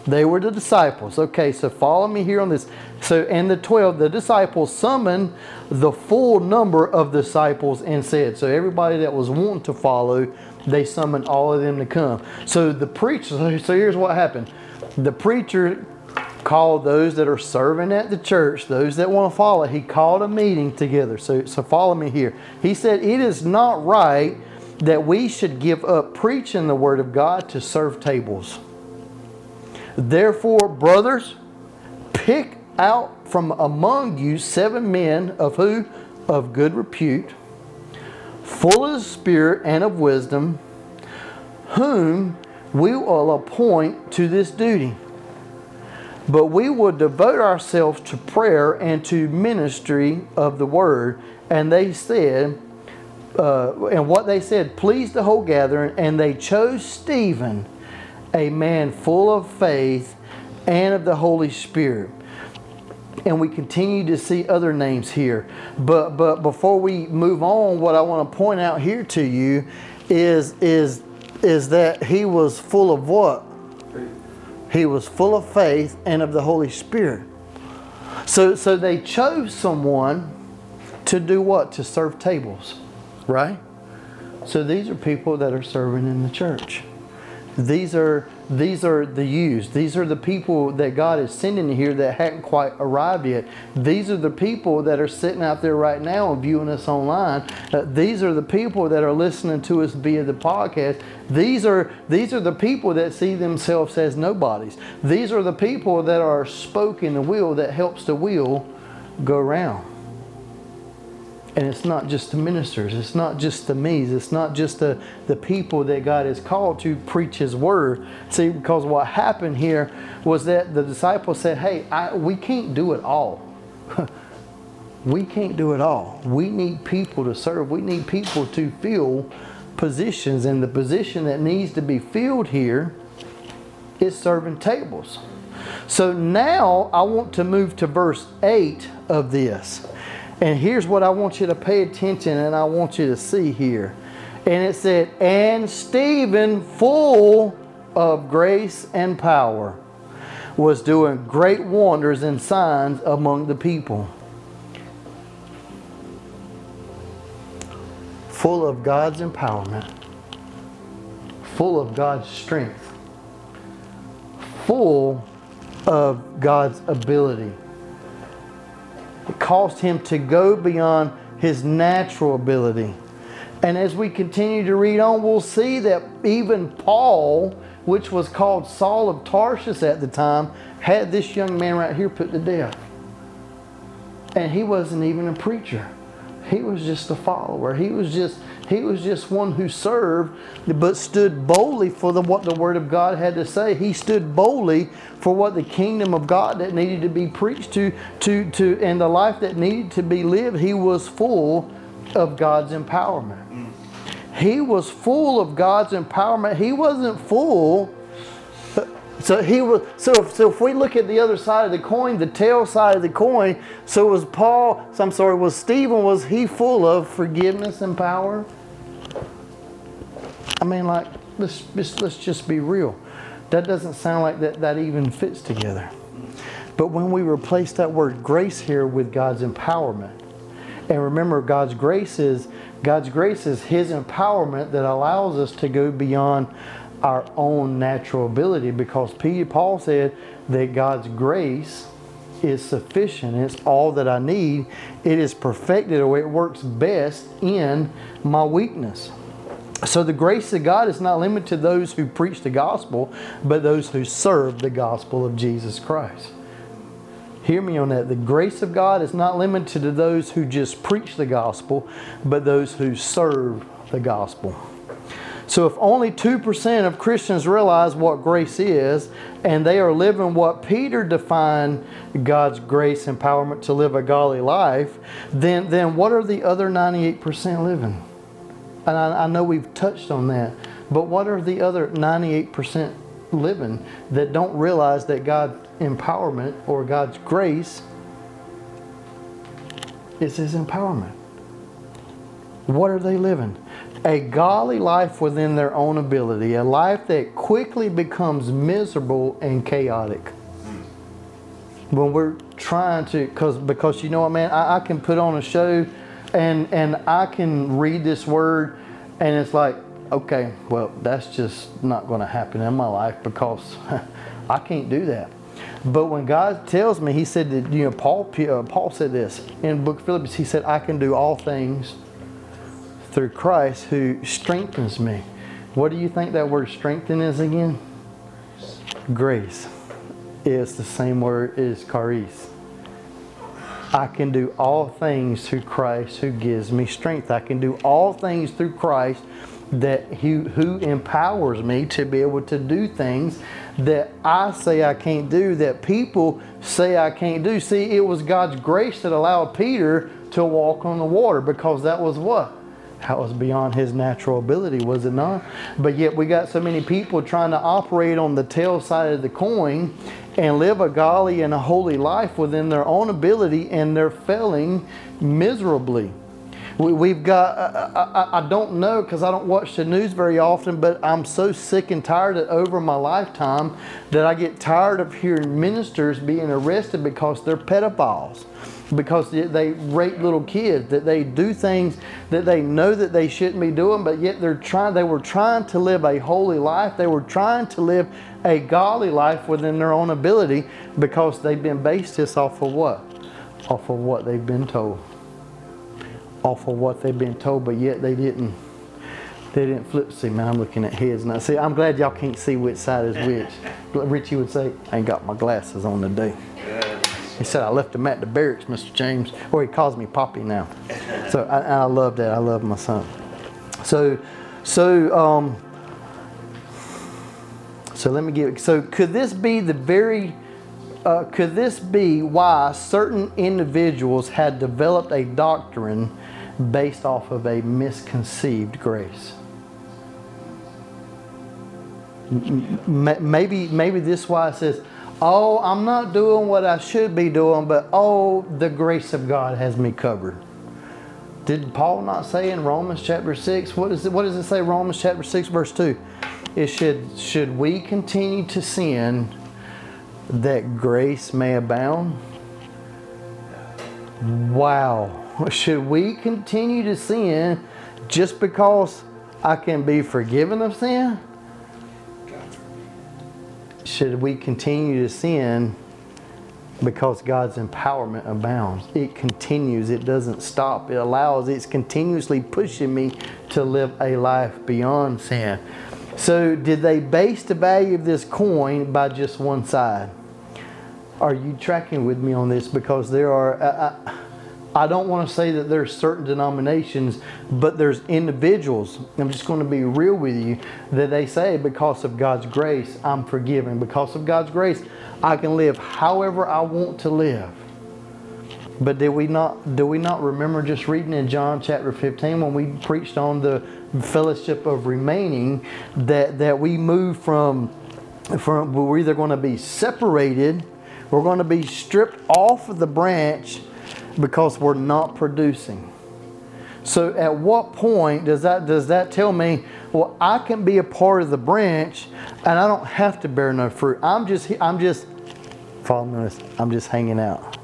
They were the disciples. Okay, so follow me here on this. So, and the twelve, the disciples, summoned the full number of disciples and said, so everybody that was wanting to follow, they summoned all of them to come. So the preacher, so here's what happened. The preacher called those that are serving at the church, those that want to follow, he called a meeting together. So, so follow me here. He said, it is not right that we should give up preaching the word of God to serve tables. Therefore, brothers, pick out from among you seven men of who? Of good repute, full of the Spirit and of wisdom, whom we will appoint to this duty. But we will devote ourselves to prayer and to ministry of the word. And they said, uh, and what they said pleased the whole gathering, and they chose Stephen, a man full of faith and of the Holy Spirit. And we continue to see other names here. But but before we move on, what I want to point out here to you is is is that he was full of what? He was full of faith and of the Holy Spirit. So so they chose someone to do what? To serve tables, right? So these are people that are serving in the church. These are these are the used. These are the people that God is sending here that hadn't quite arrived yet. These are the people that are sitting out there right now and viewing us online. Uh, these are the people that are listening to us via the podcast. These are these are the people that see themselves as nobodies. These are the people that are spoke in the wheel that helps the wheel go round. And it's not just the ministers. It's not just the me's. It's not just the, the people that God has called to preach His Word. See, because what happened here was that the disciples said, hey, I, we can't do it all. We can't do it all. We need people to serve. We need people to fill positions. And the position that needs to be filled here is serving tables. So now I want to move to verse eight of this. And here's what I want you to pay attention, and I want you to see here. And it said, and Stephen, full of grace and power, was doing great wonders and signs among the people. Full of God's empowerment. Full of God's strength. Full of God's ability. It caused him to go beyond his natural ability. And as we continue to read on, we'll see that even Paul, which was called Saul of Tarsus at the time, had this young man right here put to death. And he wasn't even a preacher. He was just a follower. He was just he was just one who served, but stood boldly for the, what the Word of God had to say. He stood boldly for what the kingdom of God that needed to be preached to, to, to, and the life that needed to be lived. He was full of God's empowerment. He was full of God's empowerment. He wasn't full. So he was. So if, so if we look at the other side of the coin, the tail side of the coin. So was Paul. So I'm sorry. Was Stephen? Was he full of forgiveness and power? I mean, like let's let's, let's just be real. That doesn't sound like that. That even fits together. But when we replace that word grace here with God's empowerment, and remember, God's grace is God's grace is His empowerment that allows us to go beyond our own natural ability, because Peter Paul said that God's grace is sufficient. It's all that I need. It is perfected, or it works best in my weakness. So the grace of God is not limited to those who preach the gospel, but those who serve the gospel of Jesus Christ. Hear me on that. The grace of God is not limited to those who just preach the gospel, but those who serve the gospel. So if only two percent of Christians realize what grace is, and they are living what Peter defined God's grace empowerment to live a godly life, then, then what are the other ninety-eight percent living? And I, I know we've touched on that, but what are the other ninety-eight percent living that don't realize that God's empowerment or God's grace is His empowerment? What are they living? A godly life within their own ability, a life that quickly becomes miserable and chaotic. When we're trying to, because because you know what, man, I, I can put on a show and and I can read this word and it's like, okay, well, that's just not going to happen in my life because I can't do that. But when God tells me, He said that, you know, Paul, uh, Paul said this in the book of Philippians, he said, I can do all things through Christ who strengthens me. What do you think that word strengthen is again? Grace. It's the same word as charis. I can do all things through Christ who gives me strength. I can do all things through Christ that he, who empowers me to be able to do things that I say I can't do, that people say I can't do. See, it was God's grace that allowed Peter to walk on the water, because that was what? That was beyond his natural ability, was it not? But yet we got so many people trying to operate on the tail side of the coin and live a godly and a holy life within their own ability, and they're failing miserably. We, we've got, I, I, I don't know, because I don't watch the news very often, but I'm so sick and tired that over my lifetime that I get tired of hearing ministers being arrested because they're pedophiles, because they rape little kids, that they do things that they know that they shouldn't be doing, but yet they're trying, they were trying to live a holy life. They were trying to live a godly life within their own ability, because they've been based this off of what? Off of what they've been told. Off of what they've been told, but yet they didn't. They didn't flip. See, man, I'm looking at heads now. See, I'm glad y'all can't see which side is which. Richie would say, I ain't got my glasses on today. He said, I left him at the barracks, Mister James. Or he calls me Poppy now. So I, I love that. I love my son. So, so, um, so let me give. So could this be the very, uh, could this be why certain individuals had developed a doctrine based off of a misconceived grace? Maybe, maybe this is why it says, oh, I'm not doing what I should be doing, but oh, the grace of God has me covered. Did Paul not say in Romans chapter six, what is it, what does it say, Romans chapter six, verse two? It should, should we continue to sin that grace may abound? Wow. Should we continue to sin just because I can be forgiven of sin? Should we continue to sin because God's empowerment abounds? It continues. It doesn't stop. It allows. It's continuously pushing me to live a life beyond sin. So did they base the value of this coin by just one side? Are you tracking with me on this? Because there are... I, I, I don't want to say that there's certain denominations, but there's individuals. I'm just going to be real with you, that they say, because of God's grace, I'm forgiven. Because of God's grace, I can live however I want to live. But did we not, do we not remember just reading in John chapter fifteen when we preached on the fellowship of remaining, that, that we move from, from, we're either going to be separated, we're going to be stripped off of the branch, because we're not producing. So at what point does that does that tell me, well, I can be a part of the branch and I don't have to bear no fruit? I'm just I'm just following this. I'm just hanging out.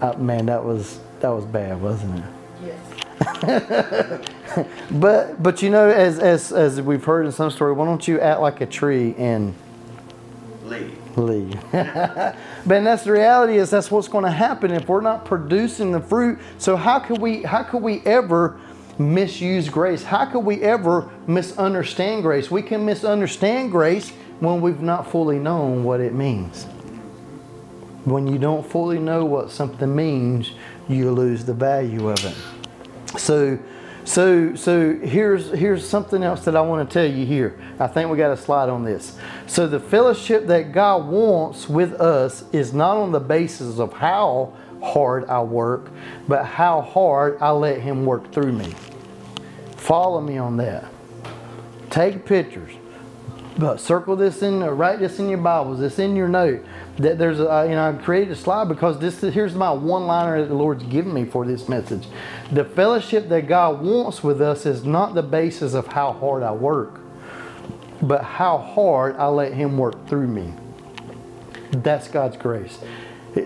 Uh, man, that was that was bad, wasn't it? Yes. but but you know, as as as we've heard in some story, why don't you act like a tree and leave? leave. But that's the reality, is that's what's going to happen if we're not producing the fruit. So how could we how could we ever misuse grace? How could we ever misunderstand grace? We can misunderstand grace when we've not fully known what it means. When you don't fully know what something means, you lose the value of it. So So so here's here's something else that I want to tell you here. I think we got a slide on this. So the fellowship that God wants with us is not on the basis of how hard I work, but how hard I let Him work through me. Follow me on that. Take pictures. But circle this in, or write this in your Bibles. It's in your note. That there's, a, you know, I created a slide because this here's my one-liner that the Lord's given me for this message. The fellowship that God wants with us is not the basis of how hard I work, but how hard I let Him work through me. That's God's grace.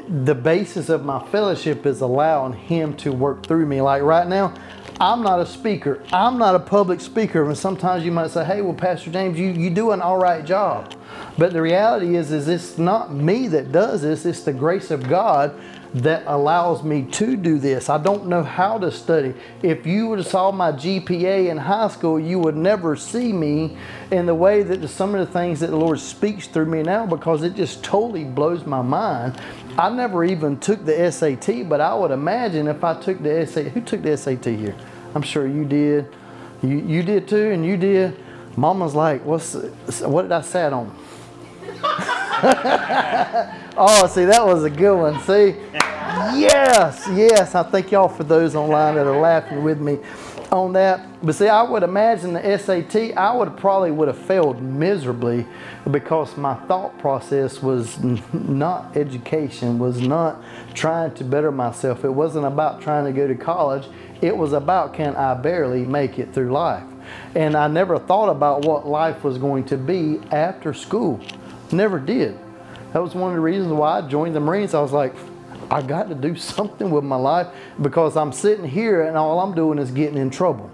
The basis of my fellowship is allowing Him to work through me. Like right now, I'm not a speaker. I'm not a public speaker. And sometimes you might say, hey, well, Pastor James, you, you do an all right job. But the reality is, is it's not me that does this. It's the grace of God that allows me to do this. I don't know how to study. If you would have saw my G P A in high school, you would never see me in the way that some of the things that the Lord speaks through me now, because it just totally blows my mind. I never even took the S A T, but I would imagine if I took the S A T, who took the S A T here? I'm sure you did. You you did too, and you did. Mama's like, what's what did I sat on? Oh, see, that was a good one. See? Yes, yes. I thank y'all for those online that are laughing with me on that. But see, I would imagine the S A T, I would probably would have failed miserably because my thought process was not education, was not trying to better myself. It wasn't about trying to go to college. It was about, can I barely make it through life? And I never thought about what life was going to be after school. Never did. That was one of the reasons why I joined the Marines. I was like, I got to do something with my life because I'm sitting here and all I'm doing is getting in trouble.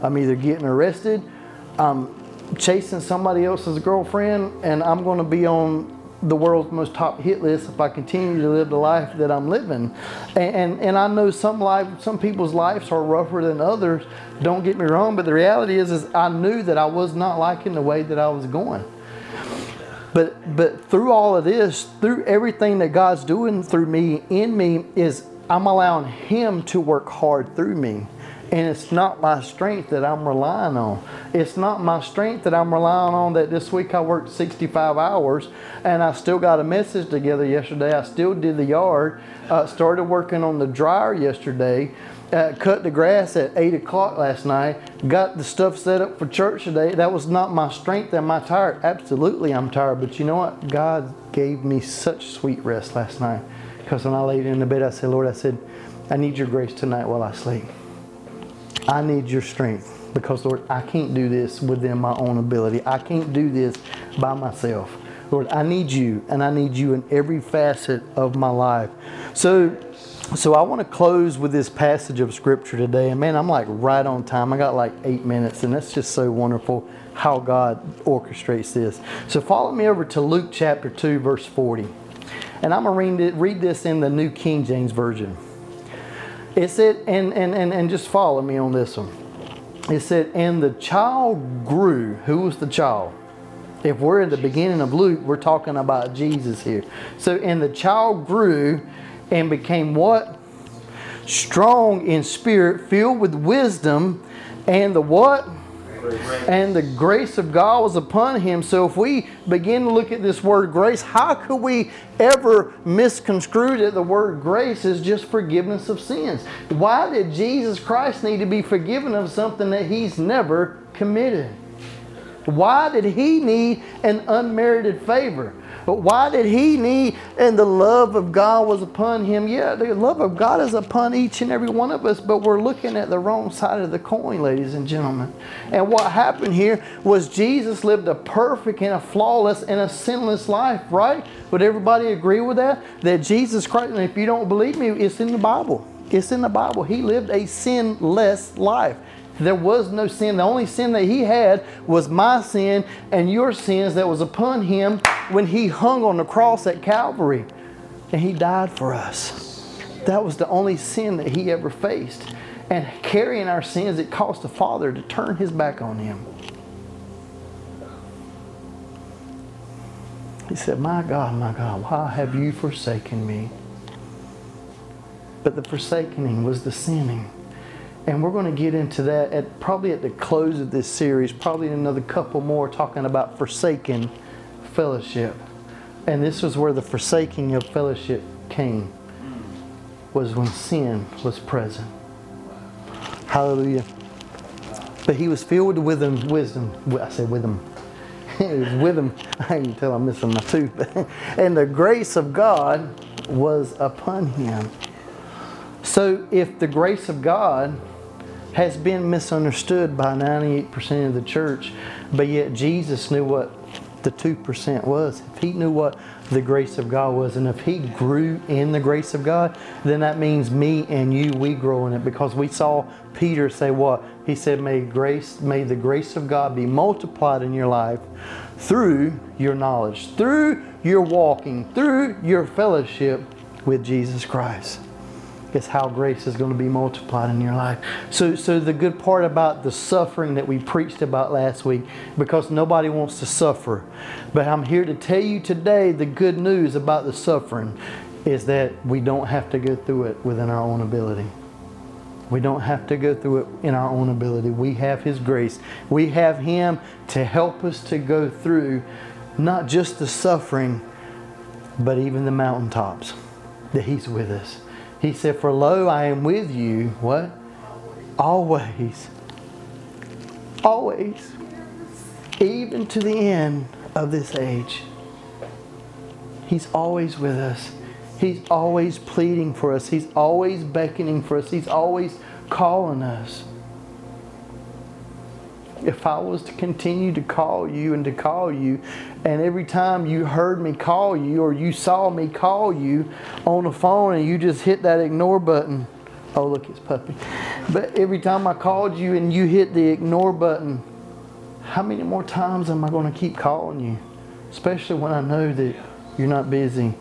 I'm either getting arrested, I'm chasing somebody else's girlfriend, and I'm going to be on the world's most top hit list if I continue to live the life that I'm living. And, and and I know some life, some people's lives are rougher than others. Don't get me wrong, but the reality is, is I knew that I was not liking the way that I was going. But but through all of this, through everything that God's doing through me, in me, is I'm allowing Him to work hard through me. And it's not my strength that I'm relying on. It's not my strength that I'm relying on that this week I worked sixty-five hours and I still got a message together yesterday. I still did the yard. Uh, started working on the dryer yesterday. Uh, cut the grass at eight o'clock last night. Got the stuff set up for church today. That was not my strength. Am I tired? Absolutely I'm tired. But you know what? God gave me such sweet rest last night. Because when I laid in the bed, I said, Lord, I said, I need your grace tonight while I sleep. I need your strength because, Lord, I can't do this within my own ability. I can't do this by myself. Lord, I need you, and I need you in every facet of my life. So so I want to close with this passage of Scripture today. And, man, I'm like right on time. I got like eight minutes, and that's just so wonderful how God orchestrates this. So follow me over to Luke chapter two, verse forty. And I'm going to read this in the New King James Version. It said, and, and, and, and just follow me on this one. It said, and the child grew. Who was the child? If we're in the beginning of Luke, we're talking about Jesus here. So, and the child grew and became what? Strong in spirit, filled with wisdom, and the what? Grace. And the grace of God was upon him. So if we begin to look at this word grace, how could we ever misconstrue that the word grace is just forgiveness of sins? Why did Jesus Christ need to be forgiven of something that he's never committed? Why did he need an unmerited favor? But why did he need, and the love of God was upon him? Yeah, the love of God is upon each and every one of us, but we're looking at the wrong side of the coin, ladies and gentlemen. And what happened here was Jesus lived a perfect and a flawless and a sinless life, right? Would everybody agree with that? That Jesus Christ, and if you don't believe me, it's in the Bible. It's in the Bible. He lived a sinless life. There was no sin. The only sin that he had was my sin and your sins that was upon him when he hung on the cross at Calvary. And he died for us. That was the only sin that he ever faced. And carrying our sins, it cost the Father to turn his back on him. He said, my God, my God, why have you forsaken me? But the forsaking was the sinning. And we're going to get into that at probably at the close of this series, probably another couple more, talking about forsaken fellowship. And this was where the forsaking of fellowship came, was when sin was present. Hallelujah. But he was filled with wisdom. I said with him. He was with him. I can tell I'm missing my tooth. And the grace of God was upon him. So if the grace of God has been misunderstood by ninety-eight percent of the church, but yet Jesus knew what the two percent was. If he knew what the grace of God was, and if he grew in the grace of God, then that means me and you, we grow in it, because we saw Peter say what? He said, may grace, may the grace of God be multiplied in your life through your knowledge, through your walking, through your fellowship with Jesus Christ. It's how grace is going to be multiplied in your life. So so the good part about the suffering that we preached about last week, because nobody wants to suffer. But I'm here to tell you today the good news about the suffering is that we don't have to go through it within our own ability. We don't have to go through it in our own ability. We have His grace. We have Him to help us to go through not just the suffering, but even the mountaintops, that He's with us. He said, for lo, I am with you, what? Always. Always. Even to the end of this age. He's always with us. He's always pleading for us. He's always beckoning for us. He's always calling us. If I was to continue to call you and to call you, and every time you heard me call you or you saw me call you on the phone and you just hit that ignore button. Oh, look, it's Puppy. But every time I called you and you hit the ignore button, how many more times am I going to keep calling you? Especially when I know that you're not busy.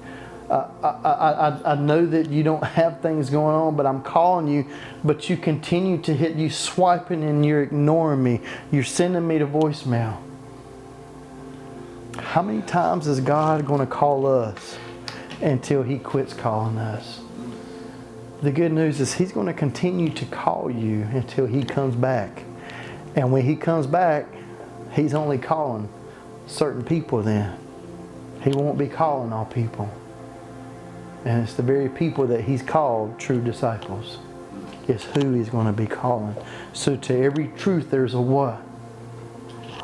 Uh, I, I, I know that you don't have things going on, but I'm calling you, but you continue to hit, you swiping and you're ignoring me. You're sending me to voicemail. How many times is God going to call us until He quits calling us? The good news is He's going to continue to call you until He comes back. And when He comes back, He's only calling certain people then. He won't be calling all people. And it's the very people that He's called true disciples. It's who He's going to be calling. So to every truth there's a what?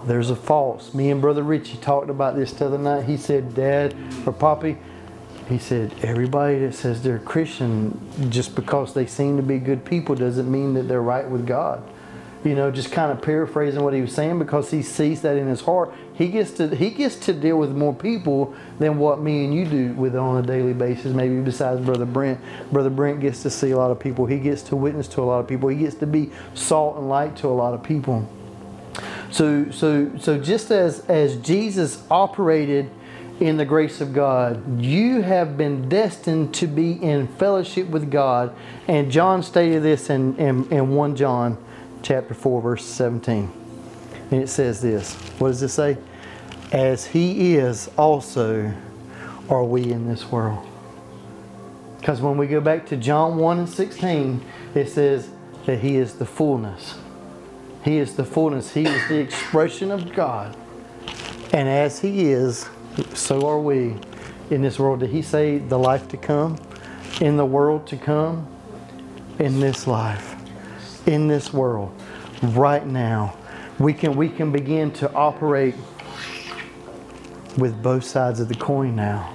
There's a false. Me and Brother Richie talked about this the other night. He said, Dad, or Poppy, he said, everybody that says they're Christian just because they seem to be good people doesn't mean that they're right with God. You know, just kind of paraphrasing what he was saying, because he sees that in his heart. He gets to he gets to deal with more people than what me and you do with on a daily basis. Maybe besides Brother Brent. Brother Brent gets to see a lot of people. He gets to witness to a lot of people. He gets to be salt and light to a lot of people. So so so just as as Jesus operated in the grace of God, you have been destined to be in fellowship with God. And John stated this in, in, in First John. Chapter four, verse seventeen. And it says this. What does it say? As He is, also are we in this world. Because when we go back to John one and sixteen, it says that He is the fullness. He is the fullness. He is the expression of God. And as He is, so are we in this world. Did He say the life to come? In the world to come? In this life. In this world, right now, we can we can begin to operate with both sides of the coin now.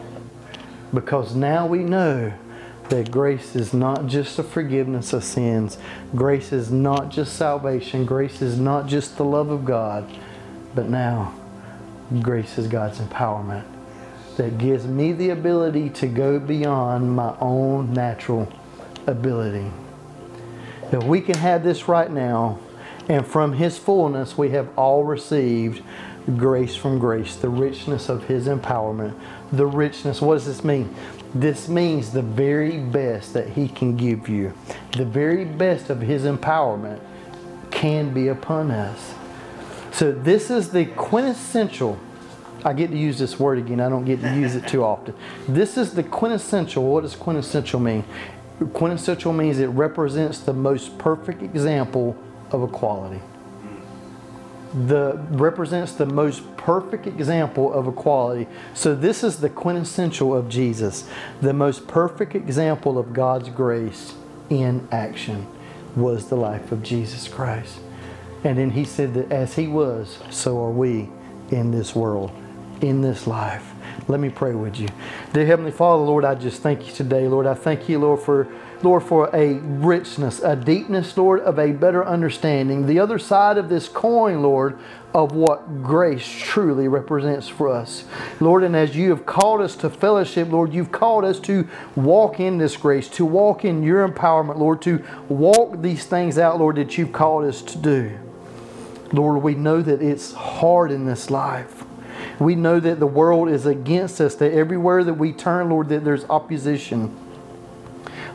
Because now we know that grace is not just the forgiveness of sins. Grace is not just salvation. Grace is not just the love of God. But now, grace is God's empowerment that gives me the ability to go beyond my own natural ability. That we can have this right now, and from His fullness we have all received grace from grace, the richness of His empowerment. The richness, what does this mean? This means the very best that He can give you. The very best of His empowerment can be upon us. So this is the quintessential, I get to use this word again, I don't get to use it too often. This is the quintessential, what does quintessential mean? Quintessential means it represents the most perfect example of equality. The represents the most perfect example of equality. So this is the quintessential of Jesus, the most perfect example of God's grace in action was the life of Jesus Christ. And then he said that as he was, so are we in this world, in this life. Let me pray with you. Dear Heavenly Father, Lord, I just thank you today, Lord. I thank you, Lord, for Lord, for a richness, a deepness, Lord, of a better understanding. The other side of this coin, Lord, of what grace truly represents for us. Lord, and as you have called us to fellowship, Lord, you've called us to walk in this grace, to walk in your empowerment, Lord, to walk these things out, Lord, that you've called us to do. Lord, we know that it's hard in this life. We know that the world is against us, that everywhere that we turn, Lord, that there's opposition.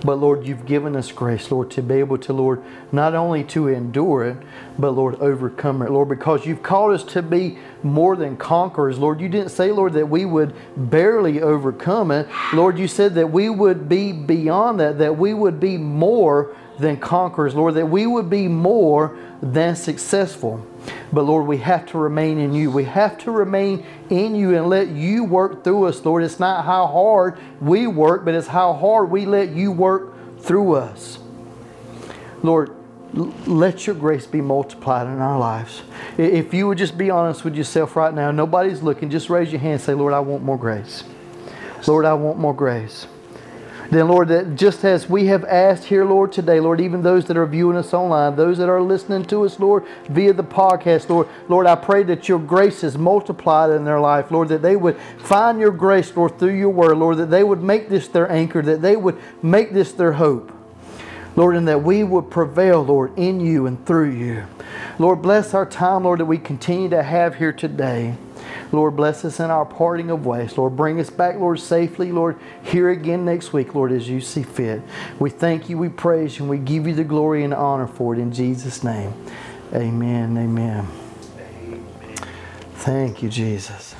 But Lord, you've given us grace, Lord, to be able to, Lord, not only to endure it, but Lord, overcome it, Lord, because you've called us to be more than conquerors, Lord. You didn't say, Lord, that we would barely overcome it. Lord, you said that we would be beyond that, that we would be more than conquerors, Lord, that we would be more than successful. But Lord, we have to remain in you. We have to remain in you and let you work through us, Lord. It's not how hard we work, but it's how hard we let you work through us. Lord, let your grace be multiplied in our lives. If you would just be honest with yourself right now, nobody's looking, just raise your hand and say, Lord, I want more grace. Lord, I want more grace. Then, Lord, that just as we have asked here, Lord, today, Lord, even those that are viewing us online, those that are listening to us, Lord, via the podcast, Lord, Lord, I pray that your grace is multiplied in their life, Lord, that they would find your grace, Lord, through your word, Lord, that they would make this their anchor, that they would make this their hope, Lord, and that we would prevail, Lord, in you and through you. Lord, bless our time, Lord, that we continue to have here today. Lord, bless us in our parting of ways. Lord, bring us back, Lord, safely, Lord, here again next week, Lord, as you see fit. We thank you, we praise you, and we give you the glory and honor for it in Jesus' name. Amen, amen. Amen. Thank you, Jesus.